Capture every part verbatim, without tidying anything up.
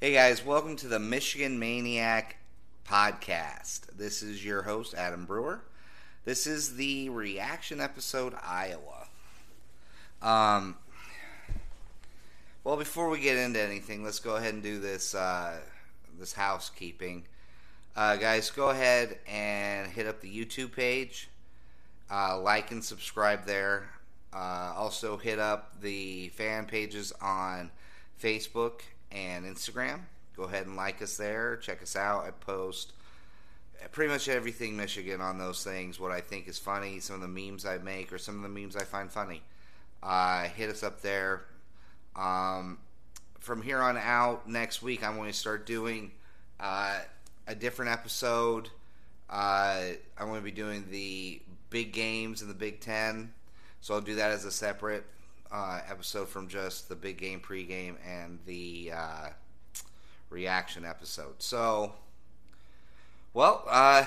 Hey guys, welcome to the Michigan Maniac Podcast. This is your host, Adam Brewer. This is the reaction episode, Iowa. Um, well, before we get into anything, let's go ahead and do this, uh, this housekeeping. Uh, guys, go ahead and hit up the YouTube page. Uh, like and subscribe there. Uh, also hit up the fan pages on Facebook and Instagram. Go ahead and like us there. Check us out. I post pretty much everything Michigan on those things. What I think is funny, some of the memes I make, or some of the memes I find funny. Uh, hit us up there. Um, from here on out, next week I'm going to start doing uh, a different episode. Uh, I'm going to be doing the big games in the Big Ten. So I'll do that as a separate uh, episode from just the big game pregame and the uh, reaction episode. So, well, uh,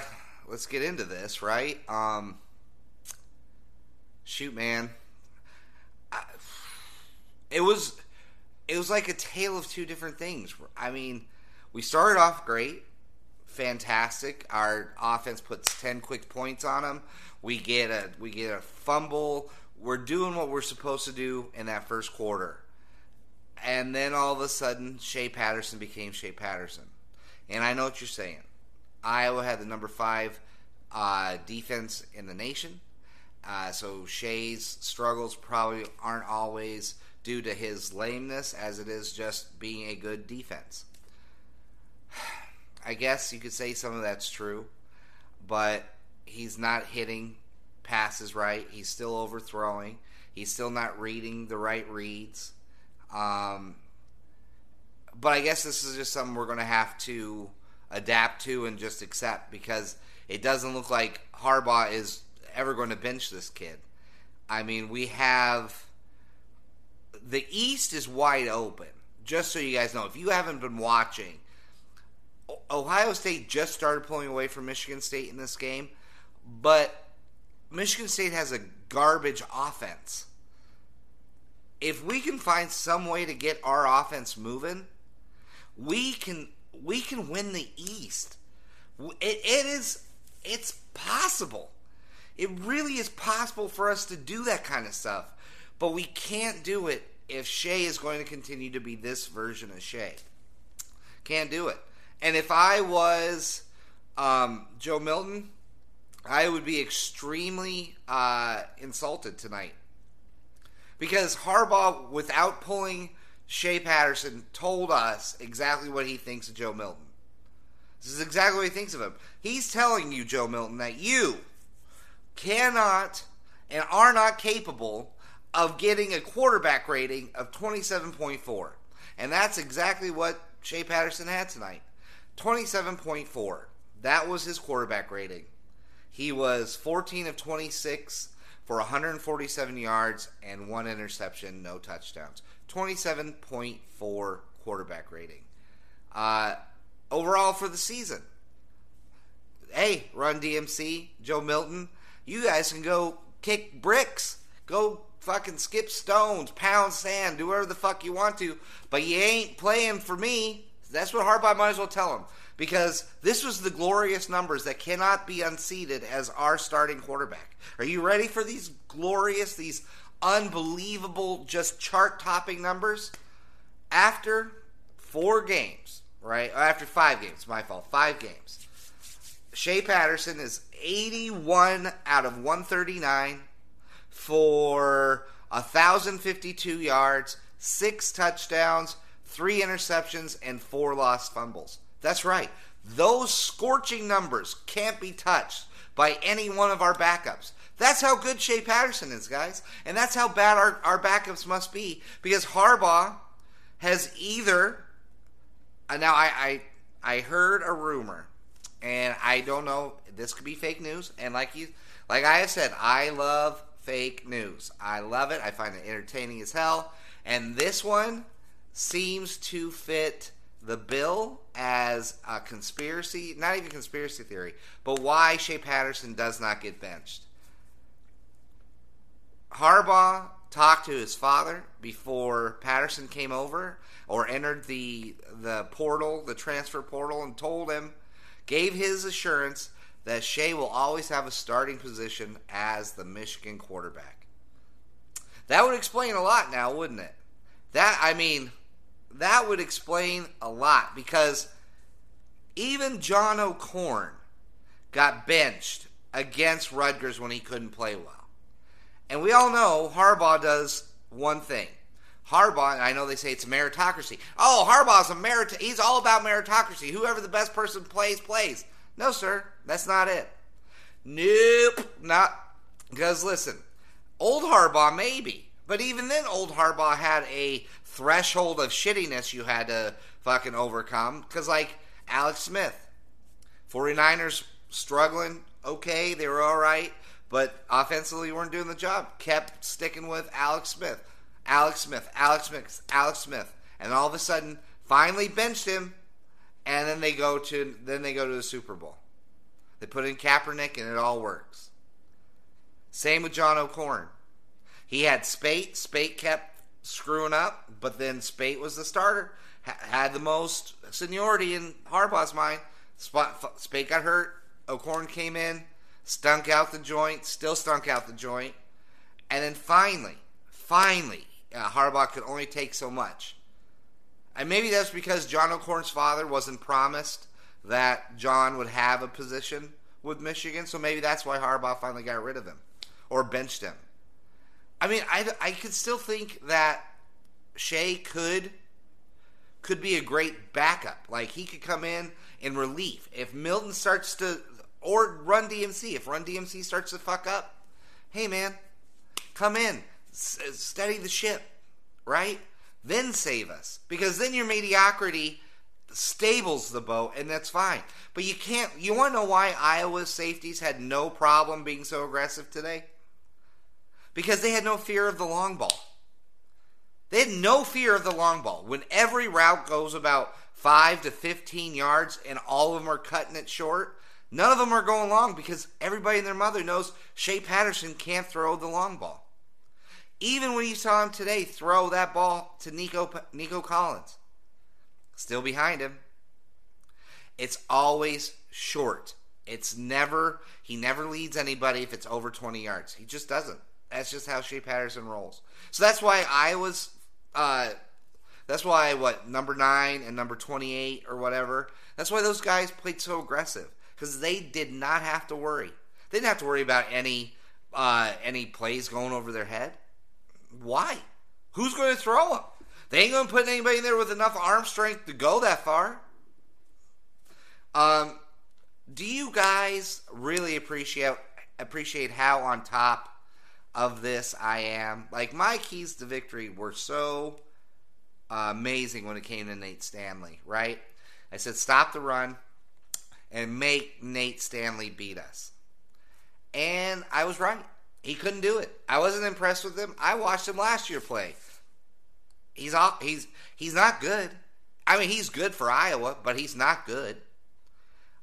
let's get into this, right? Um, shoot, man, I, it was it was like a tale of two different things. I mean, we started off great, fantastic. Our offense puts ten quick points on them. We get a we get a fumble. We're doing what we're supposed to do in that first quarter. And then all of a sudden, Shea Patterson became Shea Patterson. And I know what you're saying. Iowa had the number five uh, defense in the nation. Uh, so Shea's struggles probably aren't always due to his lameness as it is just being a good defense. I guess you could say some of that's true. But he's not hitting passes right. He's still overthrowing. He's still not reading the right reads. Um, but I guess this is just something we're going to have to adapt to and just accept because it doesn't look like Harbaugh is ever going to bench this kid. I mean, we have – the East is wide open. Just so you guys know, if you haven't been watching, Ohio State just started pulling away from Michigan State in this game, but – Michigan State has a garbage offense. If we can find some way to get our offense moving, we can we can win the East. It, it is it's possible. It really is possible for us to do that kind of stuff, but we can't do it if Shea is going to continue to be this version of Shea. Can't do it. And if I was um, Joe Milton, I would be extremely uh, insulted tonight because Harbaugh, without pulling Shea Patterson, told us exactly what he thinks of Joe Milton. This is exactly what he thinks of him. He's telling you, Joe Milton, that you cannot and are not capable of getting a quarterback rating of twenty-seven point four. And that's exactly what Shea Patterson had tonight. twenty-seven point four. That was his quarterback rating. He was fourteen of twenty-six for one hundred forty-seven yards and one interception, no touchdowns. twenty-seven point four quarterback rating. Uh, overall for the season. Hey, Run D M C, Joe Milton, you guys can go kick bricks. Go fucking skip stones, pound sand, do whatever the fuck you want to. But you ain't playing for me. That's what Harbaugh might as well tell him. Because this was the glorious numbers that cannot be unseated as our starting quarterback. Are you ready for these glorious, these unbelievable, just chart-topping numbers? After four games, right? After five games, my fault, five games. Shea Patterson is eighty-one out of one thirty-nine for one thousand fifty-two yards, six touchdowns, three interceptions, and four lost fumbles. That's right. Those scorching numbers can't be touched by any one of our backups. That's how good Shea Patterson is, guys. And that's how bad our, our backups must be. Because Harbaugh has either... Uh, now, I, I I heard a rumor. And I don't know. This could be fake news. And like you, like I have said, I love fake news. I love it. I find it entertaining as hell. And this one seems to fit the bill as a conspiracy, not even conspiracy theory, but why Shea Patterson does not get benched. Harbaugh talked to his father before Patterson came over or entered the the portal, the transfer portal, and told him, gave his assurance that Shea will always have a starting position as the Michigan quarterback. That would explain a lot now, wouldn't it? That, I mean, that would explain a lot, because even John O'Corn got benched against Rutgers when he couldn't play well. And we all know Harbaugh does one thing. Harbaugh, I know they say it's a meritocracy. Oh, Harbaugh's a merit. He's all about meritocracy. Whoever the best person plays, plays. No, sir. That's not it. Nope. Not. Because listen, old Harbaugh maybe. But even then, old Harbaugh had a threshold of shittiness you had to fucking overcome. Because like Alex Smith, forty-niners struggling. Okay, they were all right. But offensively, weren't doing the job. Kept sticking with Alex Smith. Alex Smith, Alex Smith, Alex Smith, and all of a sudden, finally benched him, and then they go to then they go to the Super Bowl. They put in Kaepernick, and it all works. Same with John O'Corn. He had Spate. Spate kept screwing up, but then Spate was the starter, ha- had the most seniority in Harbaugh's mind. Spot, Spate got hurt. O'Corn came in, stunk out the joint, still stunk out the joint, and then finally. Finally, uh, Harbaugh could only take so much. And maybe that's because John O'Corn's father wasn't promised that John would have a position with Michigan, so maybe that's why Harbaugh finally got rid of him or benched him. I mean, I, I could still think that Shea could, could be a great backup. Like, he could come in in relief. If Milton starts to, or Run D M C, if Run D M C starts to fuck up, hey, man, come in. Steady the ship, right? Then save us. Because then your mediocrity stables the boat, and that's fine. But you can't, you want to know why Iowa's safeties had no problem being so aggressive today? Because they had no fear of the long ball. They had no fear of the long ball. When every route goes about five to fifteen yards and all of them are cutting it short, none of them are going long because everybody and their mother knows Shea Patterson can't throw the long ball. Even when you saw him today throw that ball to Nico Nico Collins. Still behind him. It's always short. It's never, he never leads anybody if it's over twenty yards. He just doesn't. That's just how Shea Patterson rolls. So that's why Iowa's, uh, that's why, what, number nine and number twenty-eight or whatever, that's why those guys played so aggressive. Because they did not have to worry. They didn't have to worry about any uh, any plays going over their head. Why? Who's going to throw them? They ain't going to put anybody in there with enough arm strength to go that far. Um, do you guys really appreciate appreciate how on top of this I am? Like, my keys to victory were so uh, amazing when it came to Nate Stanley, right? I said stop the run and make Nate Stanley beat us. And I was right. He couldn't do it. I wasn't impressed with him. I watched him last year play. He's all, he's he's not good. I mean, he's good for Iowa, but he's not good.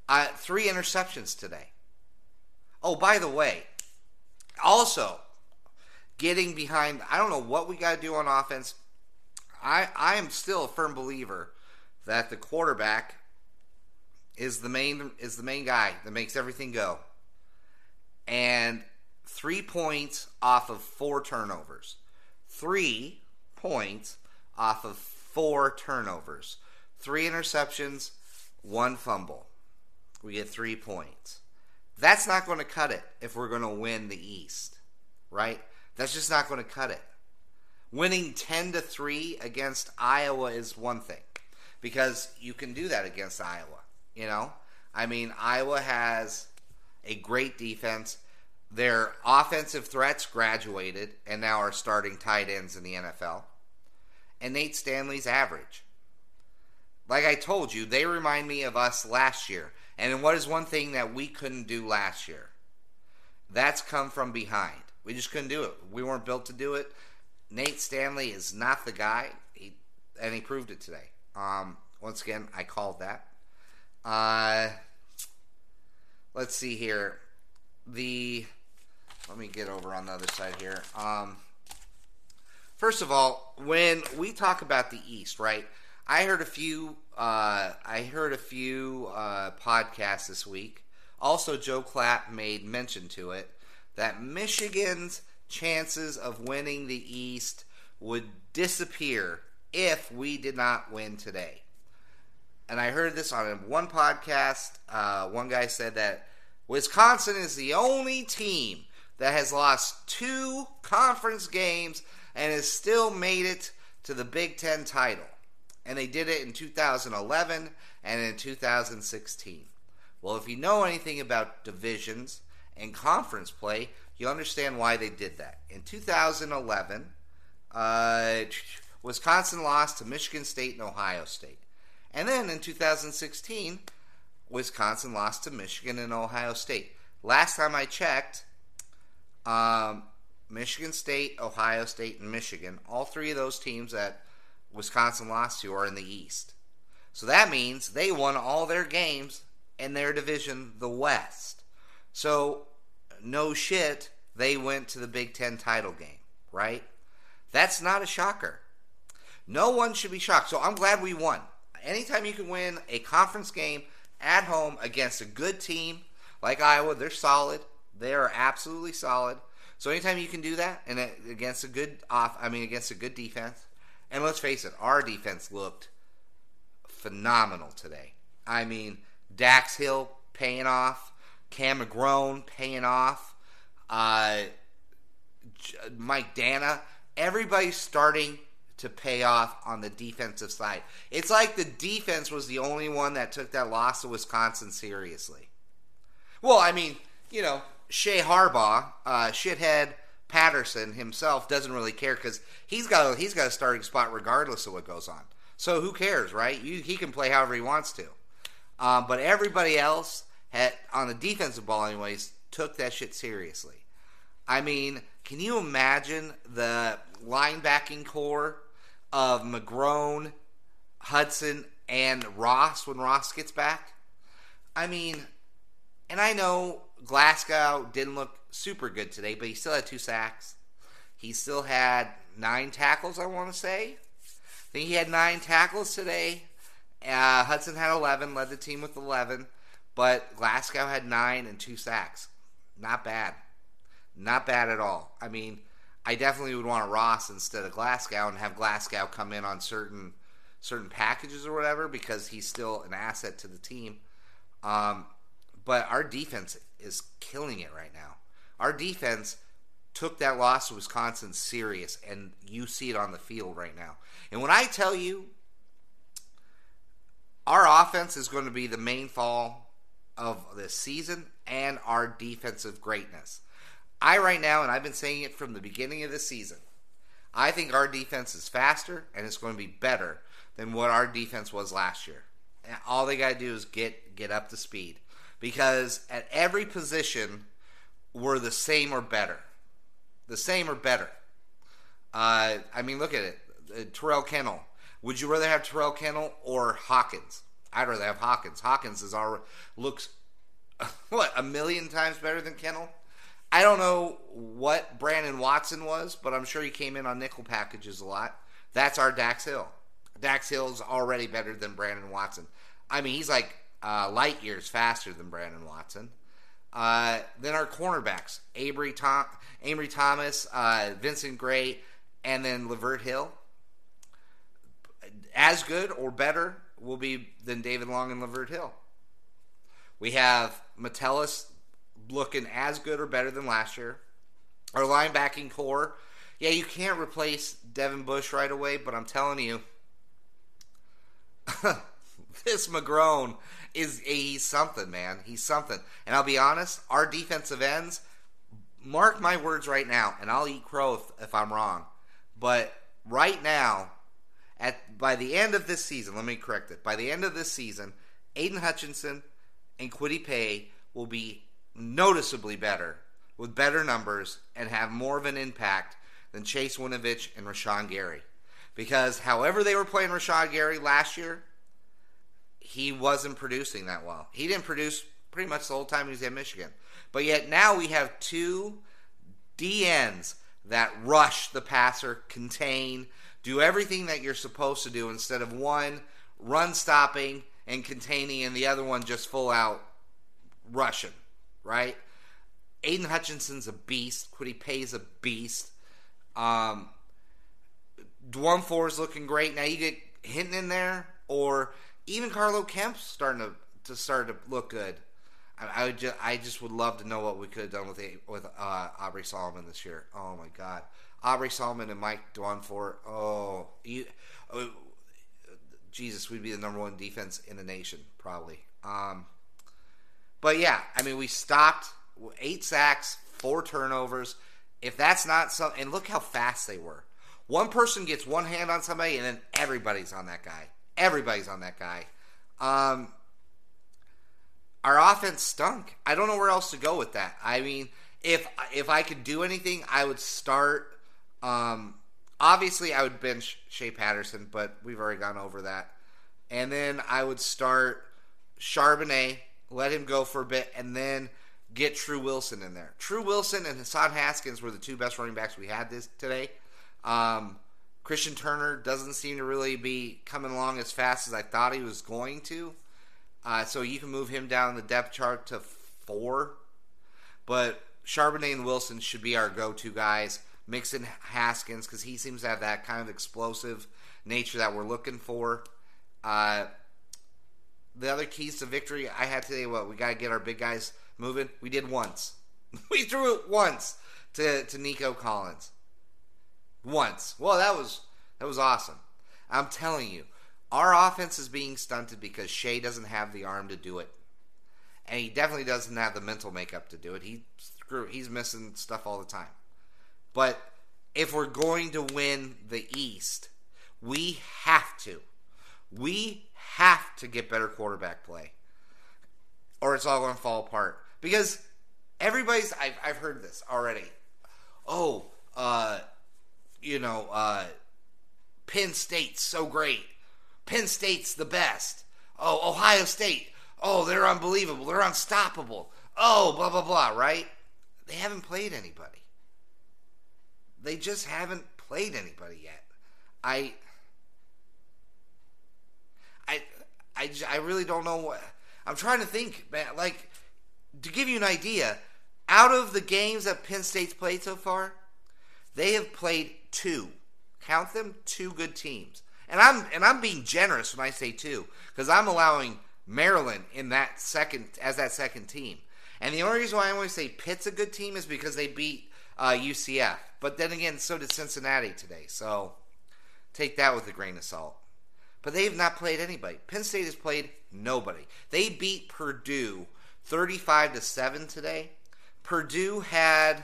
Uh, three interceptions today. Oh, by the way, also getting behind. I don't know what we got to do on offense. I I am still a firm believer that the quarterback is the main is the main guy that makes everything go. And Three points off of four turnovers. Three points off of four turnovers. Three interceptions, one fumble. We get three points. That's not going to cut it if we're going to win the East, right? That's just not going to cut it. Winning ten to three against Iowa is one thing, because you can do that against Iowa, you know? I mean, Iowa has a great defense. Their offensive threats graduated and now are starting tight ends in the N F L. And Nate Stanley's average. Like I told you, they remind me of us last year. And what is one thing that we couldn't do last year? That's come from behind. We just couldn't do it. We weren't built to do it. Nate Stanley is not the guy, he, and he proved it today. Um, once again, I called that. Uh, let's see here. The... Let me get over on the other side here. Um, First of all, when we talk about the East, right? I heard a few. Uh, I heard a few uh, podcasts this week. Also, Joe Klatt made mention to it that Michigan's chances of winning the East would disappear if we did not win today. And I heard this on one podcast. Uh, one guy said that Wisconsin is the only team that has lost two conference games and has still made it to the Big Ten title. And they did it in two thousand eleven and in two thousand sixteen. Well, if you know anything about divisions and conference play, you understand why they did that. In two thousand eleven, uh, Wisconsin lost to Michigan State and Ohio State. And then in two thousand sixteen, Wisconsin lost to Michigan and Ohio State. Last time I checked, um, Michigan State, Ohio State, and Michigan, all three of those teams that Wisconsin lost to are in the East. So that means they won all their games in their division, the West. So, no shit, they went to the Big Ten title game, right? That's not a shocker. No one should be shocked. So I'm glad we won. Anytime you can win a conference game at home against a good team like Iowa, they're solid. They are absolutely solid. So anytime you can do that, and against a good off, I mean against a good defense, and let's face it, our defense looked phenomenal today. I mean, Dax Hill paying off, Cam McGrone paying off, uh, Mike Dana. Everybody's starting to pay off on the defensive side. It's like the defense was the only one that took that loss to Wisconsin seriously. Well, I mean, you know, Shea Harbaugh, uh, shithead Patterson himself doesn't really care because he's got a, he's got a starting spot regardless of what goes on. So who cares, right? You, he can play however he wants to. Um, but everybody else had, on the defensive ball anyways, took that shit seriously. I mean, can you imagine the linebacking core of McGrone, Hudson, and Ross when Ross gets back? I mean, and I know Glasgow didn't look super good today, but he still had two sacks. He still had nine tackles, I want to say. I think he had nine tackles today. Uh, Hudson had eleven, led the team with eleven, but Glasgow had nine and two sacks. Not bad. Not bad at all. I mean, I definitely would want a Ross instead of Glasgow and have Glasgow come in on certain certain packages or whatever because he's still an asset to the team. Um, but our defense is killing it right now. Our defense took that loss to Wisconsin serious, and you see it on the field right now. And when I tell you, our offense is going to be the main fall of this season and our defensive greatness. I right now, and I've been saying it from the beginning of the season, I think our defense is faster and it's going to be better than what our defense was last year. And all they got to do is get, get up to speed. Because at every position, we're the same or better. The same or better. Uh, I mean, look at it. Uh, Terrell Kennel. Would you rather have Terrell Kennel or Hawkins? I'd rather have Hawkins. Hawkins is our, looks, what, a million times better than Kennel? I don't know what Brandon Watson was, but I'm sure he came in on nickel packages a lot. That's our Dax Hill. Dax Hill's already better than Brandon Watson. I mean, he's like uh, light years faster than Brandon Watson. Uh, then our cornerbacks, Avery, Tom- Avery Thomas, uh, Vincent Gray, and then LaVert Hill. As good or better will be than David Long and LaVert Hill. We have Metellus looking as good or better than last year. Our linebacking core, yeah, you can't replace Devin Bush right away, but I'm telling you, this McGrone is he's something, man. He's something. And I'll be honest, our defensive ends, mark my words right now, and I'll eat crow if, if I'm wrong. But right now, at by the end of this season, let me correct it. By the end of this season, Aiden Hutchinson and Kwity Paye will be noticeably better, with better numbers, and have more of an impact than Chase Winovich and Rashawn Gary. Because however they were playing Rashawn Gary last year, he wasn't producing that well. He didn't produce pretty much the whole time he was at Michigan. But yet now we have two D Ns that rush the passer, contain, do everything that you're supposed to do instead of one run stopping and containing and the other one just full out rushing, right? Aiden Hutchinson's a beast. Quiddy Pay's a beast. Um, Dwan Ford's looking great. Now you get Hinton in there, or even Carlo Kemp's starting to, to start to look good. I, I would just, I just would love to know what we could have done with a, with uh, Aubrey Solomon this year. Oh my God, Aubrey Solomon and Mike Dwan Ford. Oh, you, oh, Jesus, we'd be the number one defense in the nation probably. Um, but yeah, I mean, we stopped eight sacks, four turnovers. If that's not something, and look how fast they were. One person gets one hand on somebody, and then everybody's on that guy. Everybody's on that guy. Um, our offense stunk. I don't know where else to go with that. I mean, if if I could do anything, I would start. Um, obviously, I would bench Shea Patterson, but we've already gone over that. And then I would start Charbonnet, let him go for a bit, and then get True Wilson in there. True Wilson and Hassan Haskins were the two best running backs we had this today. Um, Christian Turner doesn't seem to really be coming along as fast as I thought he was going to. Uh, so you can move him down the depth chart to four. But Charbonnet and Wilson should be our go-to guys. Mix in Haskins because he seems to have that kind of explosive nature that we're looking for. Uh, the other keys to victory I had today, what, we got to get our big guys moving. We did once. We threw it once to, to Nico Collins. Once. Well, that was that was awesome. I'm telling you, our offense is being stunted because Shea doesn't have the arm to do it, and he definitely doesn't have the mental makeup to do it. He screw. He's missing stuff all the time. But if we're going to win the East, we have to. We have to get better quarterback play, or it's all going to fall apart. Because everybody's. I've I've heard this already. Oh. Uh. You know, uh, Penn State's so great. Penn State's the best. Oh, Ohio State. Oh, they're unbelievable. They're unstoppable. Oh, blah, blah, blah, right? They haven't played anybody. They just haven't played anybody yet. I, I, I, I really don't know what. I'm trying to think, man. Like, to give you an idea, out of the games that Penn State's played so far, they have played two, count them, two good teams. And I'm and I'm being generous when I say two, because I'm allowing Maryland in that second as that second team. And the only reason why I always say Pitt's a good team is because they beat uh, U C F. But then again, so did Cincinnati today. So take that with a grain of salt. But they have not played anybody. Penn State has played nobody. They beat Purdue thirty-five to seven today. Purdue had,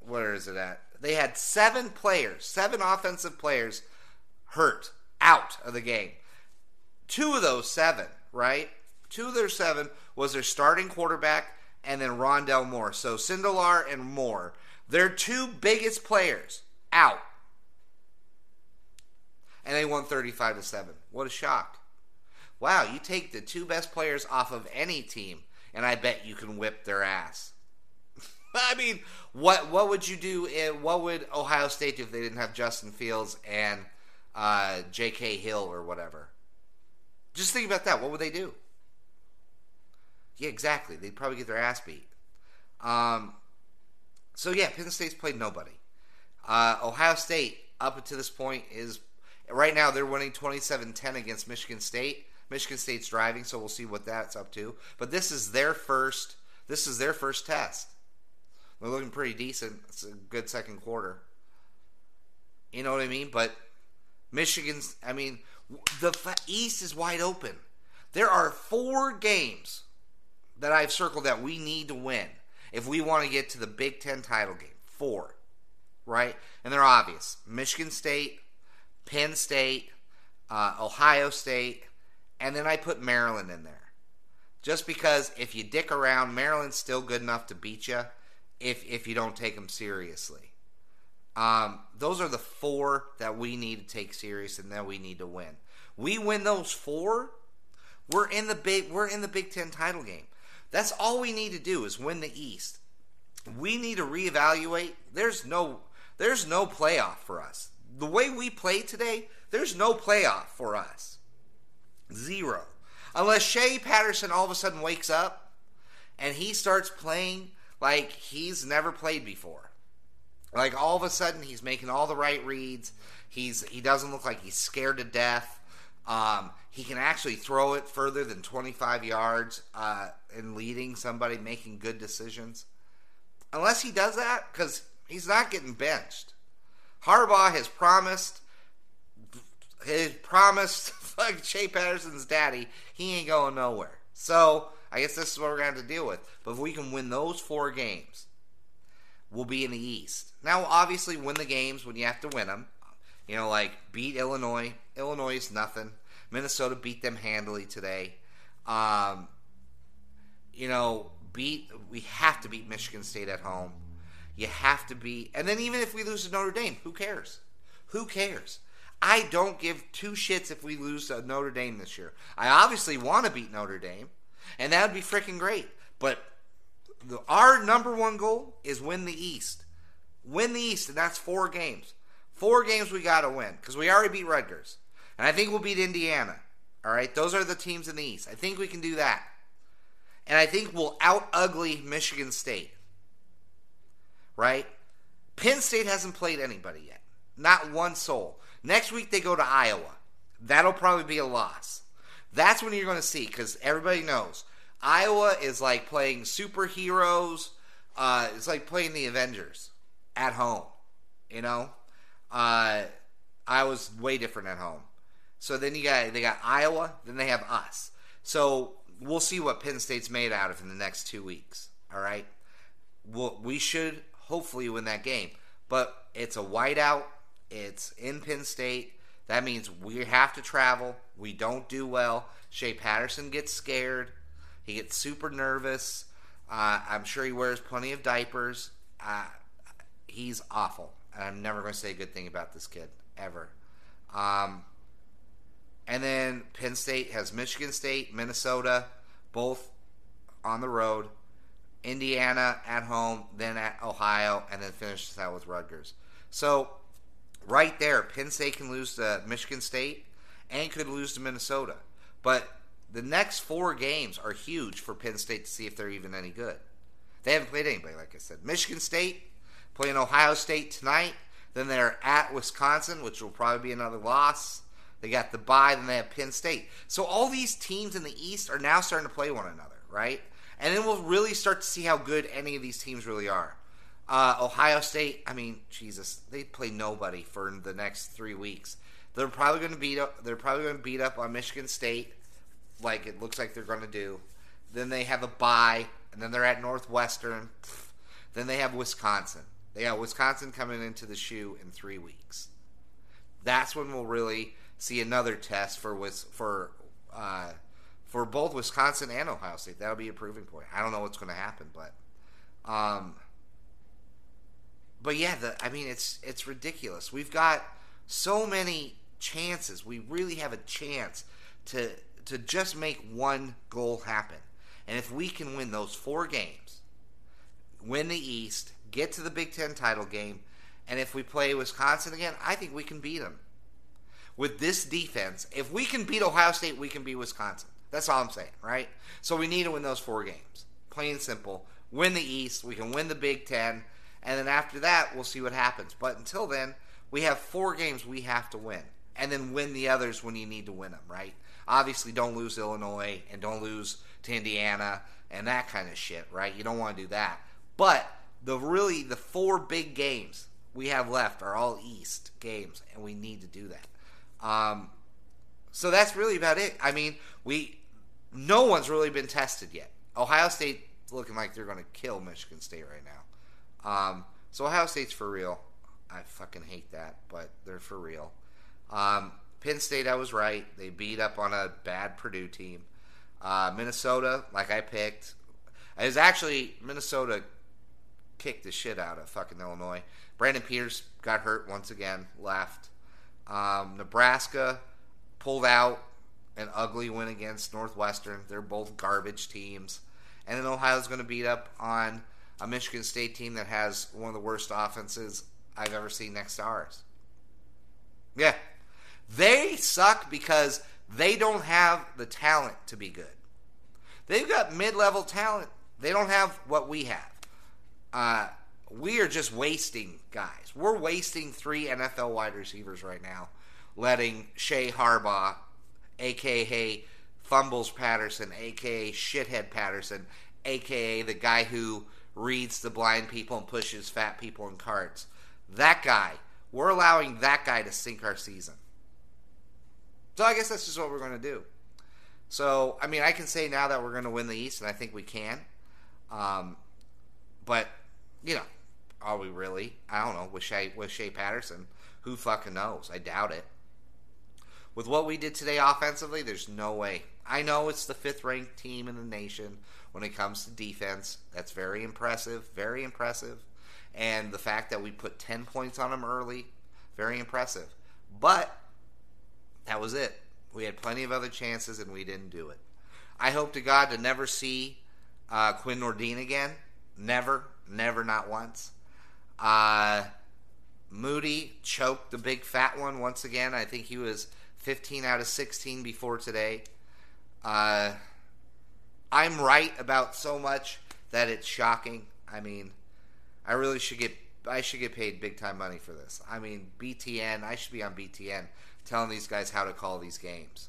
where is it at? They had seven players, seven offensive players hurt out of the game. Two of those seven, right? Two of their seven was their starting quarterback and then Rondell Moore. So Sindelar and Moore, their two biggest players out. And they won thirty-five to seven. What a shock. Wow, you take the two best players off of any team, and I bet you can whip their ass. I mean, what what would you do? In, what would Ohio State do if they didn't have Justin Fields and uh, J K Hill or whatever? Just think about that. What would they do? Yeah, exactly. They'd probably get their ass beat. Um, so, yeah, Penn State's played nobody. Uh, Ohio State, up until this point, is right now they're winning twenty-seven ten against Michigan State. Michigan State's driving, so we'll see what that's up to. But this is their first. This is their first test. They're looking pretty decent. It's a good second quarter. You know what I mean? But Michigan's, I mean, the East is wide open. There are four games that I've circled that we need to win if we want to get to the Big Ten title game. Four, right? And they're obvious. Michigan State, Penn State, uh, Ohio State, and then I put Maryland in there. Just because if you dick around, Maryland's still good enough to beat you. If if you don't take them seriously. Um, those are the four that we need to take serious and that we need to win. We win those four, we're in the big we're in the Big Ten title game. That's all we need to do is win the East. We need to reevaluate. There's no There's no playoff for us. The way we play today, there's no playoff for us. Zero. Unless Shea Patterson all of a sudden wakes up and he starts playing like he's never played before. Like all of a sudden he's making all the right reads. He's he doesn't look like he's scared to death. Um, he can actually throw it further than twenty-five yards uh, and leading somebody, making good decisions. Unless he does that, because he's not getting benched. Harbaugh has promised, has promised like Shea Patterson's daddy, he ain't going nowhere. So I guess this is what we're going to have to deal with. But if we can win those four games, we'll be in the East. Now, we'll obviously win the games when you have to win them. You know, like beat Illinois. Illinois is nothing. Minnesota beat them handily today. Um, you know, beat we have to beat Michigan State at home. You have to beat, and then even if we lose to Notre Dame, who cares? Who cares? I don't give two shits if we lose to Notre Dame this year. I obviously want to beat Notre Dame, and that would be freaking great. But the, our number one goal is win the East. Win the East, and that's four games. Four games we got to win, because we already beat Rutgers. And I think we'll beat Indiana. All right? Those are the teams in the East. I think we can do that. And I think we'll out-ugly Michigan State. Right? Penn State hasn't played anybody yet. Not one soul. Next week they go to Iowa. That'll probably be a loss. That's when you're going to see, because everybody knows. Iowa is like playing superheroes. Uh, it's like playing the Avengers at home. You know? Uh, Iowa's way different at home. So then you got they got Iowa, then they have us. So we'll see what Penn State's made out of in the next two weeks. All right, we'll, we should hopefully win that game, but it's a whiteout. It's in Penn State. That means we have to travel. We don't do well. Shea Patterson gets scared. He gets super nervous. Uh, I'm sure he wears plenty of diapers. Uh, he's awful. And I'm never going to say a good thing about this kid, ever. Um, and then Penn State has Michigan State, Minnesota, both on the road. Indiana at home, then at Ohio, and then finishes out with Rutgers. So, right there, Penn State can lose to Michigan State and could lose to Minnesota. But the next four games are huge for Penn State to see if they're even any good. They haven't played anybody, like I said. Michigan State playing Ohio State tonight. Then they're at Wisconsin, which will probably be another loss. They got the bye, then they have Penn State. So all these teams in the East are now starting to play one another, right? And then we'll really start to see how good any of these teams really are. Uh, Ohio State, I mean, Jesus, they play nobody for the next three weeks. They're probably going to beat up. They're probably going to beat up on Michigan State, like it looks like they're going to do. Then they have a bye, and then they're at Northwestern. Then they have Wisconsin. They got Wisconsin coming into the shoe in three weeks. That's when we'll really see another test for for uh, for both Wisconsin and Ohio State. That'll be a proving point. I don't know what's going to happen, but um, but yeah, the, I mean it's it's ridiculous. We've got so many chances. We really have a chance to to just make one goal happen, and if we can win those four games, win the East. Get to the Big Ten title game, and if we play Wisconsin again, I think we can beat them. With this defense, if we can beat Ohio State, we can beat Wisconsin. That's all I'm saying, right? So we need to win those four games. Plain and simple. Win the East. We can win the Big Ten. And then after that, we'll see what happens. But until then, we have four games we have to win. And then win the others when you need to win them, right? Obviously, don't lose Illinois and don't lose to Indiana and that kind of shit, right? You don't want to do that. But The really, the four big games we have left are all East games, and we need to do that. Um, so that's really about it. I mean, we no one's really been tested yet. Ohio State looking like they're going to kill Michigan State right now. Um, so Ohio State's for real. I fucking hate that, but they're for real. Um, Penn State, I was right. They beat up on a bad Purdue team. Uh, Minnesota, like I picked. It was actually Minnesota kicked the shit out of fucking Illinois. Brandon Peters got hurt once again, left. Um, Nebraska pulled out an ugly win against Northwestern. They're both garbage teams. And then Ohio's going to beat up on a Michigan State team that has one of the worst offenses I've ever seen next to ours. Yeah. They suck because they don't have the talent to be good. They've got mid-level talent. They don't have what we have. Uh, we are just wasting guys. We're wasting three N F L wide receivers right now, letting Shea Harbaugh, a k a. Fumbles Patterson, a k a. Shithead Patterson, a k a the guy who reads the blind people and pushes fat people in carts. That guy. We're allowing that guy to sink our season. So I guess that's just what we're going to do. So, I mean, I can say now that we're going to win the East, and I think we can. Um, but, you know, are we really? I don't know. With Shea, with Shea Patterson, who fucking knows? I doubt it. With what we did today offensively, there's no way. I know it's the fifth-ranked team in the nation when it comes to defense. That's very impressive, very impressive. And the fact that we put ten points on them early, very impressive. But that was it. We had plenty of other chances, and we didn't do it. I hope to God to never see uh, Quinn Nordine again. Never, never, not once. Uh, Moody choked the big fat one once again. I think he was fifteen out of sixteen before today. Uh, I'm right about so much that it's shocking. I mean, I really should get I should get paid big time money for this. I mean, B T N, I should be on B T N telling these guys how to call these games.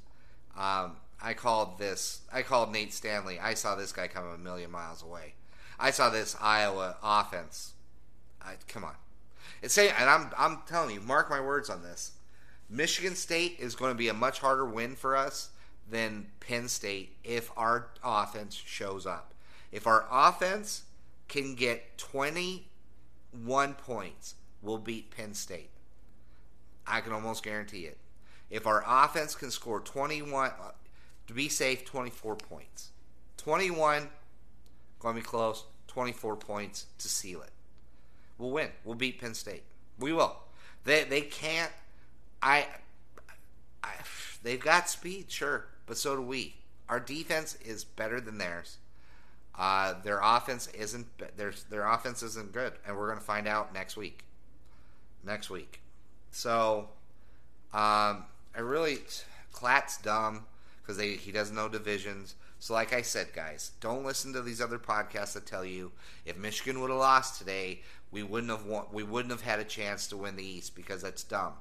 Um, I called this, I called Nate Stanley. I saw this guy come a million miles away. I saw this Iowa offense. I, come on. It's saying, and I'm I'm telling you, mark my words on this. Michigan State is going to be a much harder win for us than Penn State if our offense shows up. If our offense can get twenty-one points, we'll beat Penn State. I can almost guarantee it. If our offense can score twenty-one, to be safe, twenty-four points. twenty-one, going to be close, twenty-four points to seal it. We'll win. We'll beat Penn State. We will. They they can't. I, I, they've got speed, sure, but so do we. Our defense is better than theirs. Uh, their offense isn't. Their their offense isn't good, and we're going to find out next week. Next week. So, um, I really Klatt's dumb because they he doesn't know divisions. So, like I said, guys, don't listen to these other podcasts that tell you if Michigan would have lost today, we wouldn't have won, we wouldn't have had a chance to win the East, because that's dumb.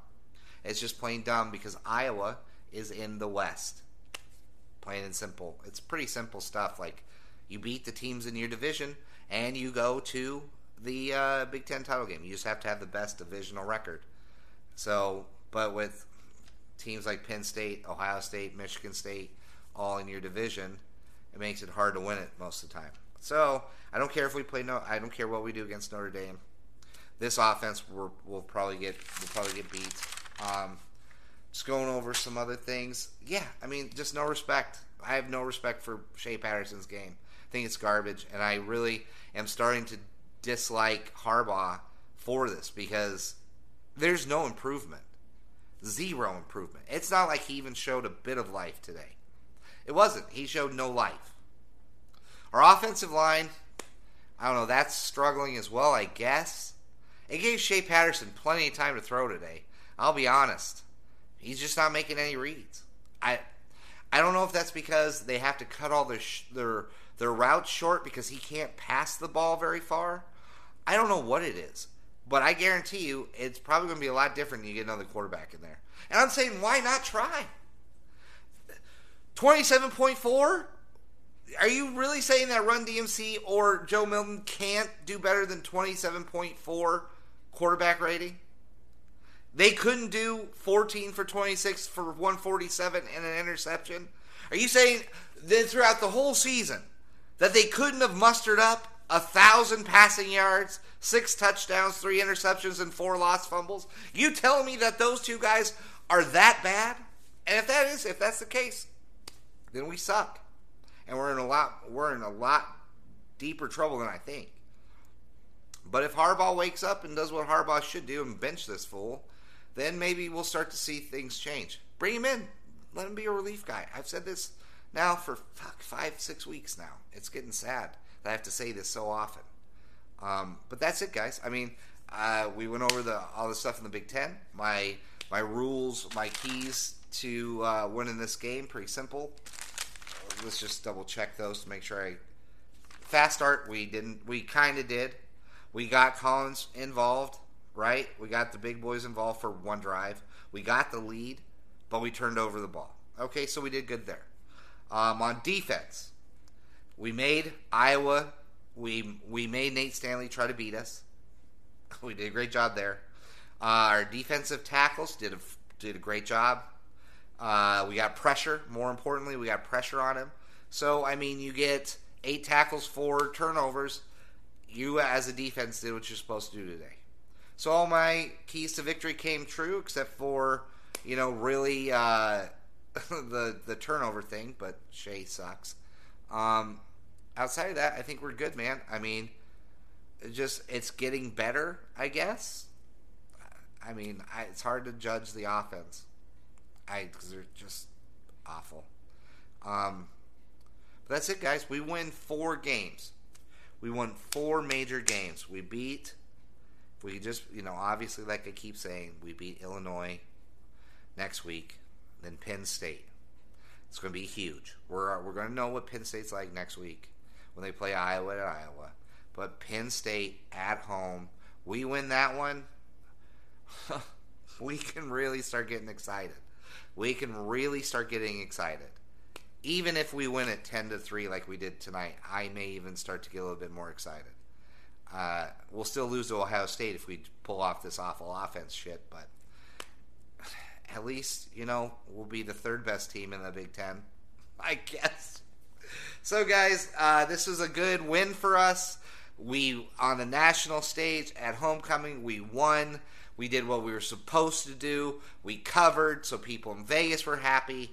It's just plain dumb because Iowa is in the West. Plain and simple. It's pretty simple stuff. Like, you beat the teams in your division and you go to the uh, Big Ten title game. You just have to have the best divisional record. So, but with teams like Penn State, Ohio State, Michigan State, all in your division, it makes it hard to win it most of the time. So, I don't care if we play no. I don't care what we do against Notre Dame. This offense we're, we'll probably get. We'll probably get beat. Um, just going over some other things. Yeah, I mean, just no respect. I have no respect for Shea Patterson's game. I think it's garbage, and I really am starting to dislike Harbaugh for this because there's no improvement. Zero improvement. It's not like he even showed a bit of life today. It wasn't. He showed no life. Our offensive line, I don't know, that's struggling as well, I guess. It gave Shea Patterson plenty of time to throw today. I'll be honest. He's just not making any reads. I I don't know if that's because they have to cut all their sh- their their routes short because he can't pass the ball very far. I don't know what it is. But I guarantee you it's probably going to be a lot different when you get another quarterback in there. And I'm saying, why not try? twenty-seven point four? Are you really saying that Run D M C or Joe Milton can't do better than twenty-seven point four quarterback rating? They couldn't do fourteen for twenty-six for one forty-seven and an interception? Are you saying that throughout the whole season that they couldn't have mustered up one thousand passing yards, six touchdowns, three interceptions, and four lost fumbles? You telling me that those two guys are that bad? And if that is, if that's the case, then we suck. And we're in a lot we're in a lot deeper trouble than I think. But if Harbaugh wakes up and does what Harbaugh should do and bench this fool, then maybe we'll start to see things change. Bring him in. Let him be a relief guy. I've said this now for fuck five, six weeks now. It's getting sad that I have to say this so often. Um, but that's it, guys. I mean, Uh, we went over the all the stuff in the Big Ten. My my rules, my keys to uh, winning this game, pretty simple. Let's just double check those to make sure I. Fast start, we didn't. We kind of did. We got Collins involved, right? We got the big boys involved for one drive. We got the lead, but we turned over the ball. Okay, so we did good there. Um, on defense, we made Iowa. We we made Nate Stanley try to beat us. We did a great job there. Uh, our defensive tackles did a, did a great job. Uh, we got pressure. More importantly, we got pressure on him. So, I mean, you get eight tackles, four turnovers. You, as a defense, did what you're supposed to do today. So all my keys to victory came true, except for, you know, really uh, the the turnover thing. But Shea sucks. Um, outside of that, I think we're good, man. I mean, it just it's getting better, I guess. I mean, I, it's hard to judge the offense. I because they're just awful. Um, but that's it, guys. We win four games. We won four major games. We beat, we just, you know, obviously, like I keep saying, we beat Illinois next week, then Penn State. It's going to be huge. We're we're going to know what Penn State's like next week when they play Iowa at Iowa. But Penn State at home, we win that one, we can really start getting excited. We can really start getting excited. Even if we win at ten to three like we did tonight, I may even start to get a little bit more excited. Uh, we'll still lose to Ohio State if we pull off this awful offense shit, but at least, you know, we'll be the third best team in the Big Ten, I guess. So, guys, uh, this was a good win for us. We, on the national stage at homecoming, we won. We did what we were supposed to do. We covered, so people in Vegas were happy.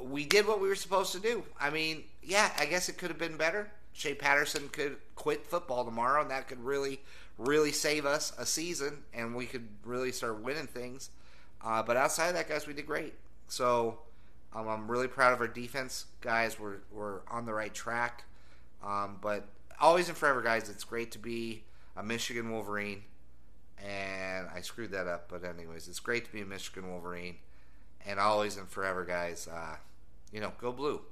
We did what we were supposed to do. I mean, yeah, I guess it could have been better. Shea Patterson could quit football tomorrow, and that could really, really save us a season, and we could really start winning things. Uh, but outside of that, guys, we did great. So um, I'm really proud of our defense. Guys, we're, we're on the right track. Um, but always and forever, guys, it's great to be a Michigan Wolverine. And I screwed that up, but anyways, it's great to be a Michigan Wolverine. And always and forever, guys, uh, you know, go blue.